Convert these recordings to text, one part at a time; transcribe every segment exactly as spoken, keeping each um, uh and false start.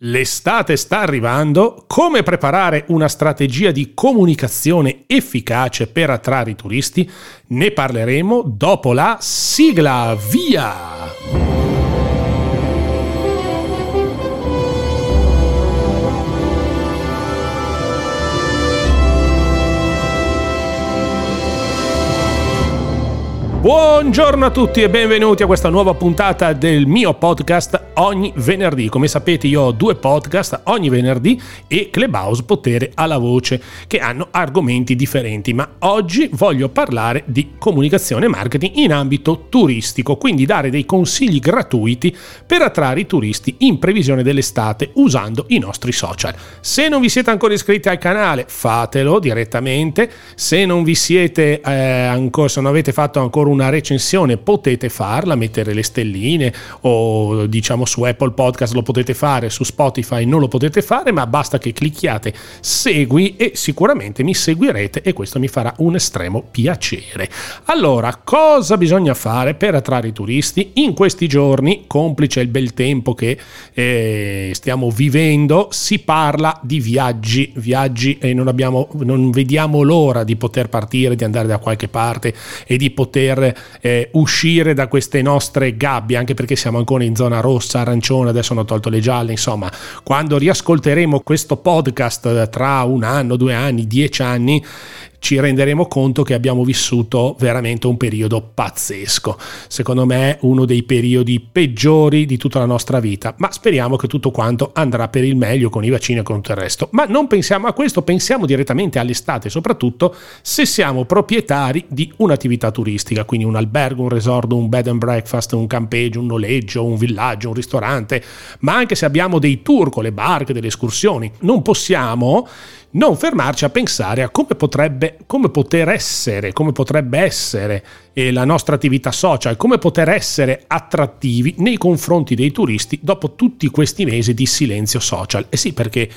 L'estate sta arrivando, come preparare una strategia di comunicazione efficace per attrarre i turisti? Ne parleremo dopo la sigla, via! Buongiorno a tutti e benvenuti a questa nuova puntata del mio podcast ogni venerdì. Come sapete io ho due podcast ogni venerdì e Clubhouse Potere alla Voce, che hanno argomenti differenti, ma oggi voglio parlare di comunicazione e marketing in ambito turistico, quindi dare dei consigli gratuiti per attrarre i turisti in previsione dell'estate usando i nostri social. Se non vi siete ancora iscritti al canale fatelo direttamente, se non vi siete eh, ancora, se non avete fatto ancora una recensione potete farla, mettere le stelline o diciamo su Apple Podcast lo potete fare, su Spotify non lo potete fare, ma basta che clicchiate segui e sicuramente mi seguirete e questo mi farà un estremo piacere. Allora, cosa bisogna fare per attrarre i turisti? In questi giorni, complice il bel tempo che eh, stiamo vivendo, si parla di viaggi, viaggi e non abbiamo, non vediamo l'ora di poter partire, di andare da qualche parte e di poter eh, uscire da queste nostre gabbie, anche perché siamo ancora in zona rossa, arancione, adesso hanno tolto le gialle, insomma quando riascolteremo questo podcast tra un anno, due anni, dieci anni ci renderemo conto che abbiamo vissuto veramente un periodo pazzesco. Secondo me è uno dei periodi peggiori di tutta la nostra vita, ma speriamo che tutto quanto andrà per il meglio con i vaccini e con tutto il resto. Ma non pensiamo a questo, pensiamo direttamente all'estate, soprattutto se siamo proprietari di un'attività turistica, quindi un albergo, un resort, un bed and breakfast, un campeggio, un noleggio, un villaggio, un ristorante, ma anche se abbiamo dei tour con le barche, delle escursioni. Non possiamo non fermarci a pensare a come potrebbe, come poter essere, come potrebbe essere eh, la nostra attività social, come poter essere attrattivi nei confronti dei turisti dopo tutti questi mesi di silenzio social. E sì, perché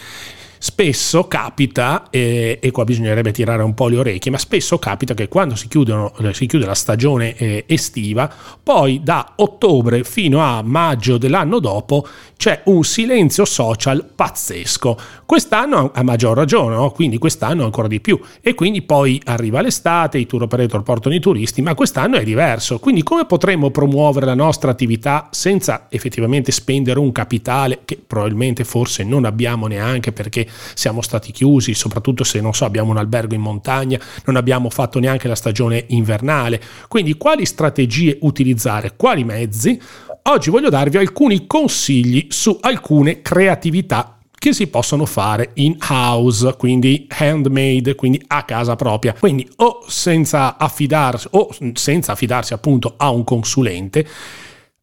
spesso capita, eh, e qua bisognerebbe tirare un po' le orecchie, ma spesso capita che quando si, chiudono, si chiude la stagione eh, estiva, poi da ottobre fino a maggio dell'anno dopo c'è un silenzio social pazzesco. Quest'anno a maggior ragione, no? Quindi quest'anno ancora di più. E quindi poi arriva l'estate, i tour operator portano i turisti, ma quest'anno è diverso. Quindi come potremmo promuovere la nostra attività senza effettivamente spendere un capitale che probabilmente forse non abbiamo neanche perché siamo stati chiusi, soprattutto se non so abbiamo un albergo in montagna, non abbiamo fatto neanche la stagione invernale. Quindi quali strategie utilizzare, quali mezzi? Oggi voglio darvi alcuni consigli su alcune creatività che si possono fare in house, quindi handmade, quindi a casa propria, quindi o senza affidarsi o senza affidarsi appunto a un consulente.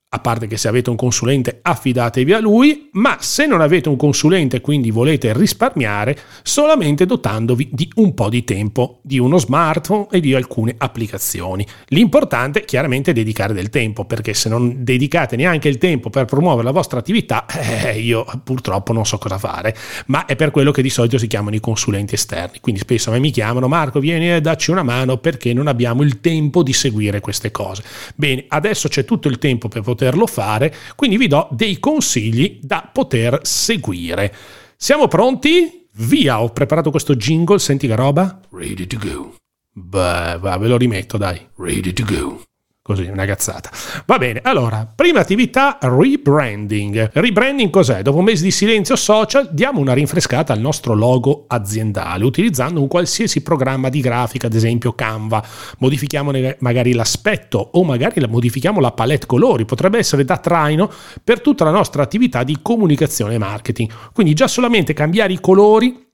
A parte che se avete un consulente affidatevi a lui, ma se non avete un consulente quindi volete risparmiare, solamente dotandovi di un po' di tempo, di uno smartphone e di alcune applicazioni. L'importante chiaramente è dedicare del tempo, perché se non dedicate neanche il tempo per promuovere la vostra attività, eh, io purtroppo non so cosa fare, ma è per quello che di solito si chiamano i consulenti esterni. Quindi spesso a me mi chiamano: Marco, vieni e dacci una mano perché non abbiamo il tempo di seguire queste cose. Bene, adesso c'è tutto il tempo per poter fare, quindi vi do dei consigli da poter seguire. Siamo pronti? Via! Ho preparato questo jingle, senti che roba? Ready to go. Beh, va, ve lo rimetto, dai. Ready to go. Così, una cazzata. Va bene, allora, prima attività, rebranding. Rebranding cos'è? Dopo un mese di silenzio social diamo una rinfrescata al nostro logo aziendale utilizzando un qualsiasi programma di grafica, ad esempio Canva. Modifichiamo magari l'aspetto o magari modifichiamo la palette colori. Potrebbe essere da traino per tutta la nostra attività di comunicazione e marketing. Quindi già solamente cambiare i colori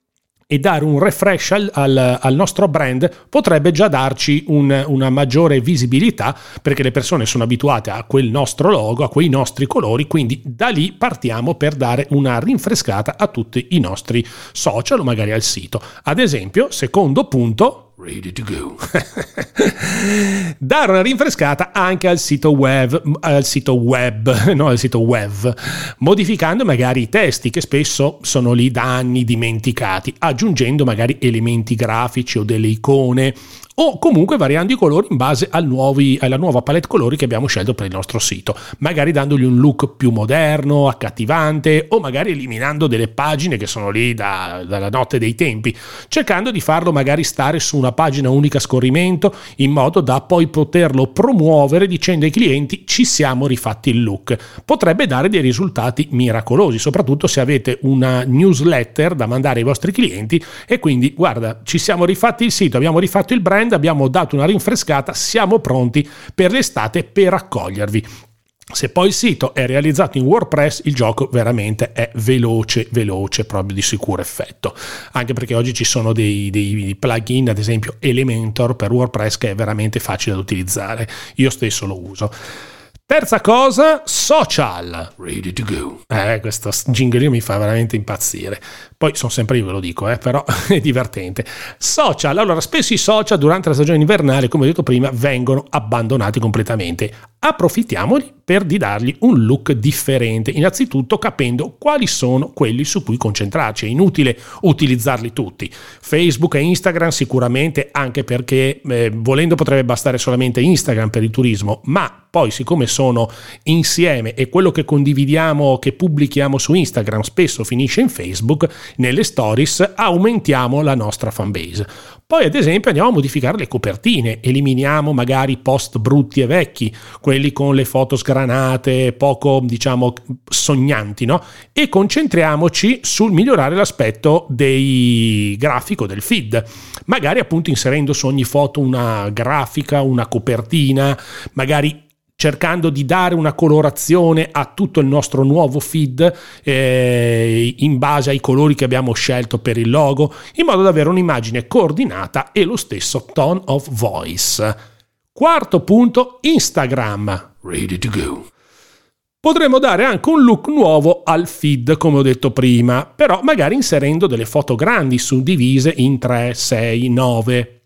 e dare un refresh al, al, al nostro brand potrebbe già darci un, una maggiore visibilità, perché le persone sono abituate a quel nostro logo, a quei nostri colori, quindi da lì partiamo per dare una rinfrescata a tutti i nostri social o magari al sito. Ad esempio, secondo punto, Ready to go. Dare una rinfrescata anche al sito web, al sito web, no, al sito web, modificando magari i testi che spesso sono lì da anni dimenticati, aggiungendo magari elementi grafici o delle icone, o comunque variando i colori in base al nuovi, alla nuova palette colori che abbiamo scelto per il nostro sito, magari dandogli un look più moderno, accattivante, o magari eliminando delle pagine che sono lì da, dalla notte dei tempi, cercando di farlo magari stare su una pagina unica a scorrimento, in modo da poi poterlo promuovere dicendo ai clienti ci siamo rifatti il look. Potrebbe dare dei risultati miracolosi, soprattutto se avete una newsletter da mandare ai vostri clienti e quindi guarda, ci siamo rifatti il sito, abbiamo rifatto il brand, abbiamo dato una rinfrescata, siamo pronti per l'estate per accogliervi. Se poi il sito è realizzato in WordPress, il gioco veramente è veloce, veloce, proprio di sicuro effetto. Anche perché oggi ci sono dei, dei plugin, ad esempio Elementor per WordPress, che è veramente facile da utilizzare. Io stesso lo uso. Terza cosa, social. Ready to go. Eh, questo jingle mi fa veramente impazzire. Poi sono sempre io, ve lo dico, eh, però è divertente. Social. Allora, spesso i social durante la stagione invernale, come ho detto prima, vengono abbandonati completamente. Approfittiamoli per di dargli un look differente, innanzitutto capendo quali sono quelli su cui concentrarci. È inutile utilizzarli tutti. Facebook e Instagram sicuramente, anche perché eh, volendo potrebbe bastare solamente Instagram per il turismo, ma poi siccome sono insieme e quello che condividiamo, che pubblichiamo su Instagram spesso finisce in Facebook, nelle stories aumentiamo la nostra fan base. Poi ad esempio andiamo a modificare le copertine, eliminiamo magari post brutti e vecchi, quelli con le foto sgranate, poco diciamo sognanti, no? E concentriamoci sul migliorare l'aspetto dei grafico del feed, magari appunto inserendo su ogni foto una grafica, una copertina, magari cercando di dare una colorazione a tutto il nostro nuovo feed eh, in base ai colori che abbiamo scelto per il logo, in modo da avere un'immagine coordinata e lo stesso tone of voice. Quarto punto, Instagram. Ready to go. Potremmo dare anche un look nuovo al feed, come ho detto prima, però magari inserendo delle foto grandi suddivise in tre, sei, nove.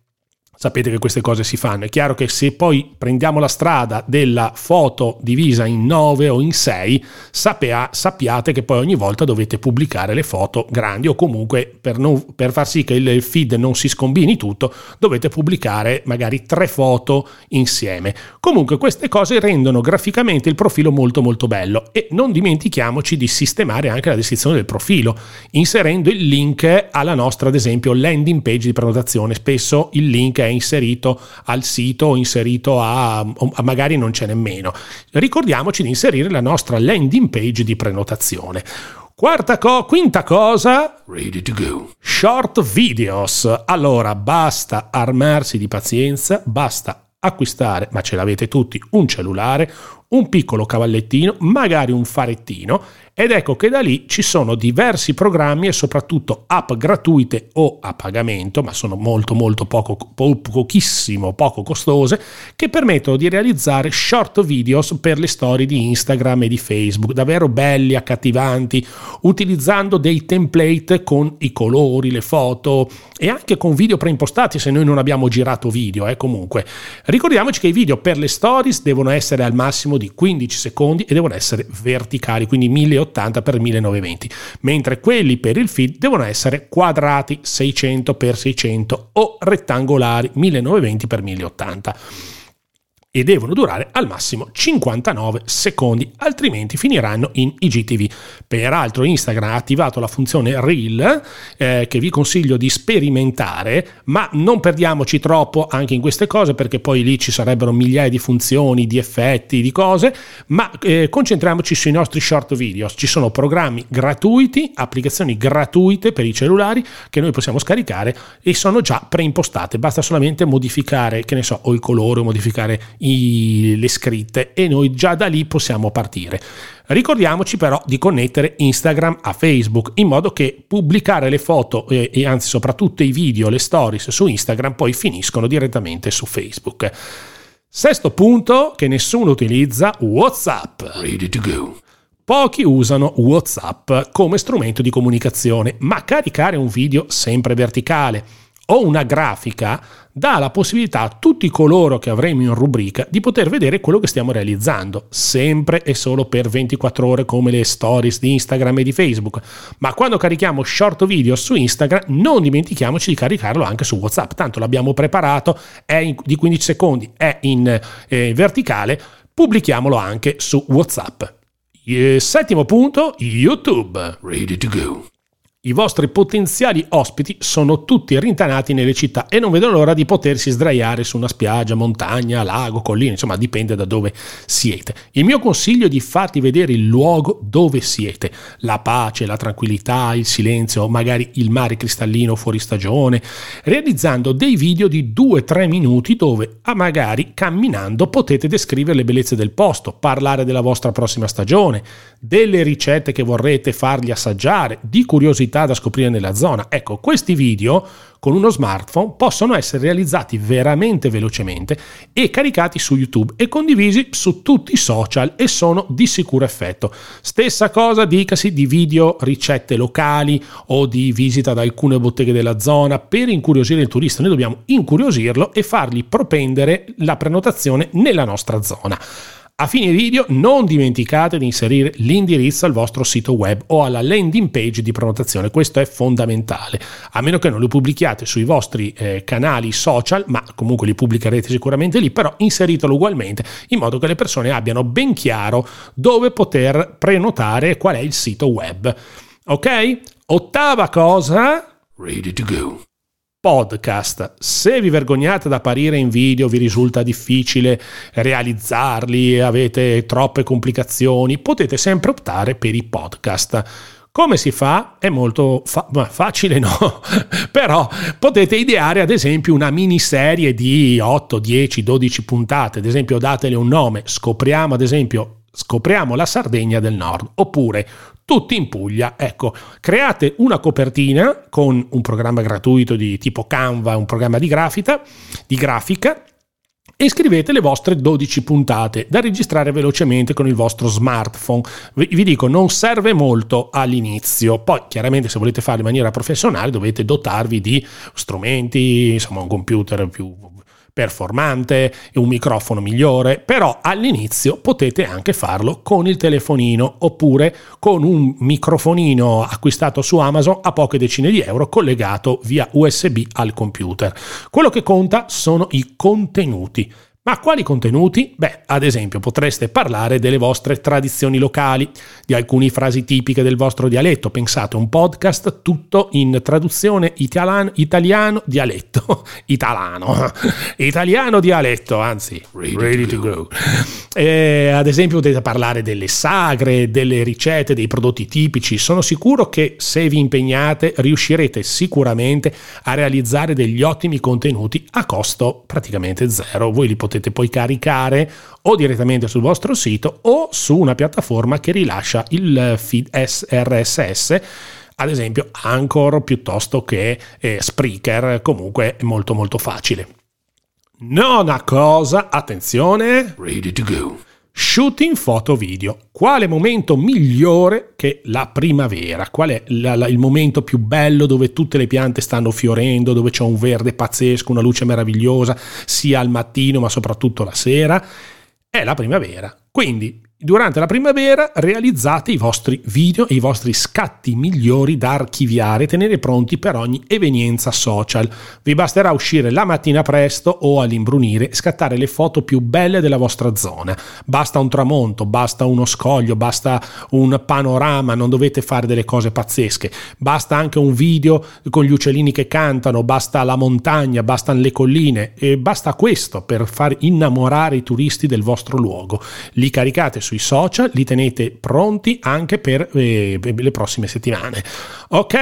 Sapete che queste cose si fanno. È chiaro che se poi prendiamo la strada della foto divisa in nove o in sei, sappia, sappiate che poi ogni volta dovete pubblicare le foto grandi, o comunque per, non, per far sì che il feed non si scombini tutto, dovete pubblicare magari tre foto insieme. Comunque queste cose rendono graficamente il profilo molto molto bello, e non dimentichiamoci di sistemare anche la descrizione del profilo, inserendo il link alla nostra, ad esempio, landing page di prenotazione. Spesso il link è inserito al sito, inserito a, a magari non c'è nemmeno. Ricordiamoci di inserire la nostra landing page di prenotazione. Quarta co- quinta cosa, ready to go. Short videos. Allora, basta armarsi di pazienza, basta acquistare, ma ce l'avete tutti, un cellulare, un piccolo cavallettino, magari un farettino, ed ecco che da lì ci sono diversi programmi e soprattutto app gratuite o a pagamento, ma sono molto molto poco, po- pochissimo poco costose, che permettono di realizzare short videos per le storie di Instagram e di Facebook, davvero belli, accattivanti, utilizzando dei template con i colori, le foto e anche con video preimpostati se noi non abbiamo girato video. Eh, comunque ricordiamoci che i video per le stories devono essere al massimo di quindici secondi e devono essere verticali, quindi mille ottanta per millenovecentoventi, mentre quelli per il feed devono essere quadrati seicento per seicento o rettangolari millenovecentoventi per mille ottanta e devono durare al massimo cinquantanove secondi, altrimenti finiranno in I G T V. Peraltro Instagram ha attivato la funzione Reel, eh, che vi consiglio di sperimentare, ma non perdiamoci troppo anche in queste cose, perché poi lì ci sarebbero migliaia di funzioni, di effetti, di cose, ma eh, concentriamoci sui nostri short videos. Ci sono programmi gratuiti, applicazioni gratuite per i cellulari che noi possiamo scaricare e sono già preimpostate, basta solamente modificare, che ne so, o il colore o modificare I, le scritte, e noi già da lì possiamo partire. Ricordiamoci però di connettere Instagram a Facebook, in modo che pubblicare le foto e, e anzi soprattutto i video, le stories su Instagram poi finiscono direttamente su Facebook. Sesto punto che nessuno utilizza, WhatsApp. Ready to go. Pochi usano WhatsApp come strumento di comunicazione, ma caricare un video sempre verticale o una grafica dà la possibilità a tutti coloro che avremo in rubrica di poter vedere quello che stiamo realizzando, sempre e solo per ventiquattro ore, come le stories di Instagram e di Facebook. Ma quando carichiamo short video su Instagram, non dimentichiamoci di caricarlo anche su WhatsApp, tanto l'abbiamo preparato, è in, di quindici secondi, è in eh, verticale, pubblichiamolo anche su WhatsApp. E, settimo punto, YouTube. Ready to go. I vostri potenziali ospiti sono tutti rintanati nelle città e non vedono l'ora di potersi sdraiare su una spiaggia, montagna, lago, collina, insomma dipende da dove siete. Il mio consiglio è di farti vedere il luogo dove siete, la pace, la tranquillità, il silenzio, magari il mare cristallino fuori stagione, realizzando dei video di due tre minuti dove ah, magari camminando potete descrivere le bellezze del posto, parlare della vostra prossima stagione, delle ricette che vorrete fargli assaggiare, di curiosità da scoprire nella zona. Ecco, questi video con uno smartphone possono essere realizzati veramente velocemente e caricati su YouTube e condivisi su tutti i social e sono di sicuro effetto. Stessa cosa dicasi di video ricette locali o di visita ad alcune botteghe della zona per incuriosire il turista. Noi dobbiamo incuriosirlo e fargli propendere la prenotazione nella nostra zona. A fine video non dimenticate di inserire l'indirizzo al vostro sito web o alla landing page di prenotazione, questo è fondamentale, a meno che non lo pubblichiate sui vostri eh, canali social, ma comunque li pubblicherete sicuramente lì, però inseritelo ugualmente in modo che le persone abbiano ben chiaro dove poter prenotare e qual è il sito web. Ok? Ottava cosa, ready to go. Podcast. Se vi vergognate ad apparire in video, vi risulta difficile realizzarli, avete troppe complicazioni, potete sempre optare per i podcast. Come si fa? È molto fa- facile, no? Però potete ideare ad esempio una miniserie di otto, dieci, dodici puntate, ad esempio datele un nome, scopriamo ad esempio scopriamo la Sardegna del Nord, oppure tutti in Puglia. Ecco, create una copertina con un programma gratuito di tipo Canva, un programma di grafica, di grafica e scrivete le vostre dodici puntate da registrare velocemente con il vostro smartphone. Vi dico, non serve molto all'inizio, poi chiaramente se volete farlo in maniera professionale dovete dotarvi di strumenti, insomma un computer più performante e un microfono migliore, però all'inizio potete anche farlo con il telefonino oppure con un microfonino acquistato su Amazon a poche decine di euro collegato via U S B al computer. Quello che conta sono i contenuti. Ma quali contenuti? Beh, ad esempio potreste parlare delle vostre tradizioni locali, di alcune frasi tipiche del vostro dialetto. Pensate, un podcast tutto in traduzione italiano, italiano dialetto, italiano, italiano dialetto, anzi, ready, ready to go. go. E, ad esempio potete parlare delle sagre, delle ricette, dei prodotti tipici. Sono sicuro che se vi impegnate riuscirete sicuramente a realizzare degli ottimi contenuti a costo praticamente zero. Voi li potete potete poi caricare o direttamente sul vostro sito o su una piattaforma che rilascia il feed R S S, ad esempio Anchor piuttosto che eh, Spreaker, comunque è molto molto facile. Nona cosa, attenzione, ready to go. Shooting foto video. Quale momento migliore che la primavera? Qual è la, la, il momento più bello dove tutte le piante stanno fiorendo, dove c'è un verde pazzesco, una luce meravigliosa, sia al mattino ma soprattutto la sera? È la primavera. Quindi durante la primavera realizzate i vostri video e i vostri scatti migliori da archiviare e tenere pronti per ogni evenienza social. Vi basterà uscire la mattina presto o all'imbrunire e scattare le foto più belle della vostra zona. Basta un tramonto, basta uno scoglio, basta un panorama, non dovete fare delle cose pazzesche. Basta anche un video con gli uccellini che cantano, basta la montagna, bastano le colline e basta questo per far innamorare i turisti del vostro luogo. Li caricate sui social, li tenete pronti anche per eh, le prossime settimane. Ok?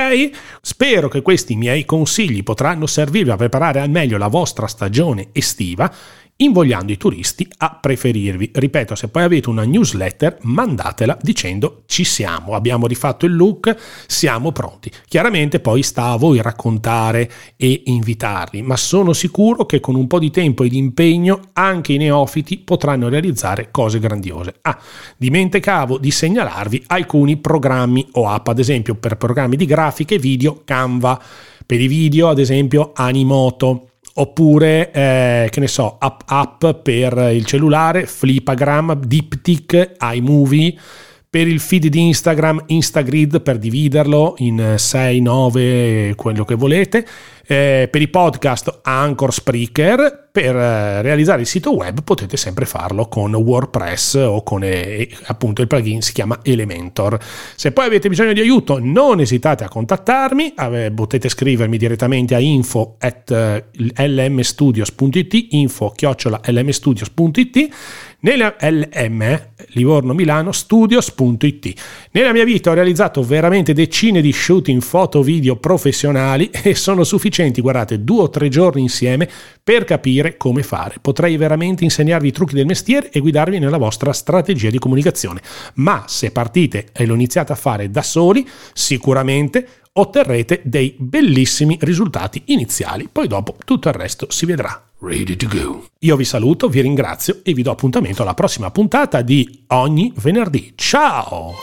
Spero che questi miei consigli potranno servirvi a preparare al meglio la vostra stagione estiva. invogliando i turisti a preferirvi. Ripeto, se poi avete una newsletter, mandatela dicendo ci siamo, abbiamo rifatto il look, siamo pronti. Chiaramente poi sta a voi raccontare e invitarli, ma sono sicuro che con un po' di tempo e di impegno anche i neofiti potranno realizzare cose grandiose. Ah, dimenticavo di segnalarvi alcuni programmi o app, ad esempio per programmi di grafiche video Canva, per i video ad esempio Animoto, oppure eh, che ne so, app, app per il cellulare Flipagram, Diptic, iMovie, per il feed di Instagram Instagrid per dividerlo in sei, nove, quello che volete, eh, per i podcast Anchor, Spreaker. Per eh, realizzare il sito web potete sempre farlo con WordPress o con eh, appunto il plugin si chiama Elementor. Se poi avete bisogno di aiuto non esitate a contattarmi, eh, potete scrivermi direttamente a info at lmstudios punto it, info chiocciola lmstudios punto it, nella lm Livorno Milano studios punto it. Nella mia vita ho realizzato veramente decine di shooting foto video professionali e sono sufficienti, guardate, due o tre giorni insieme per capire come fare. Potrei veramente insegnarvi i trucchi del mestiere e guidarvi nella vostra strategia di comunicazione, ma se partite e lo iniziate a fare da soli sicuramente otterrete dei bellissimi risultati iniziali, poi dopo tutto il resto si vedrà. Ready to go. Io vi saluto, vi ringrazio e vi do appuntamento alla prossima puntata di ogni venerdì. Ciao!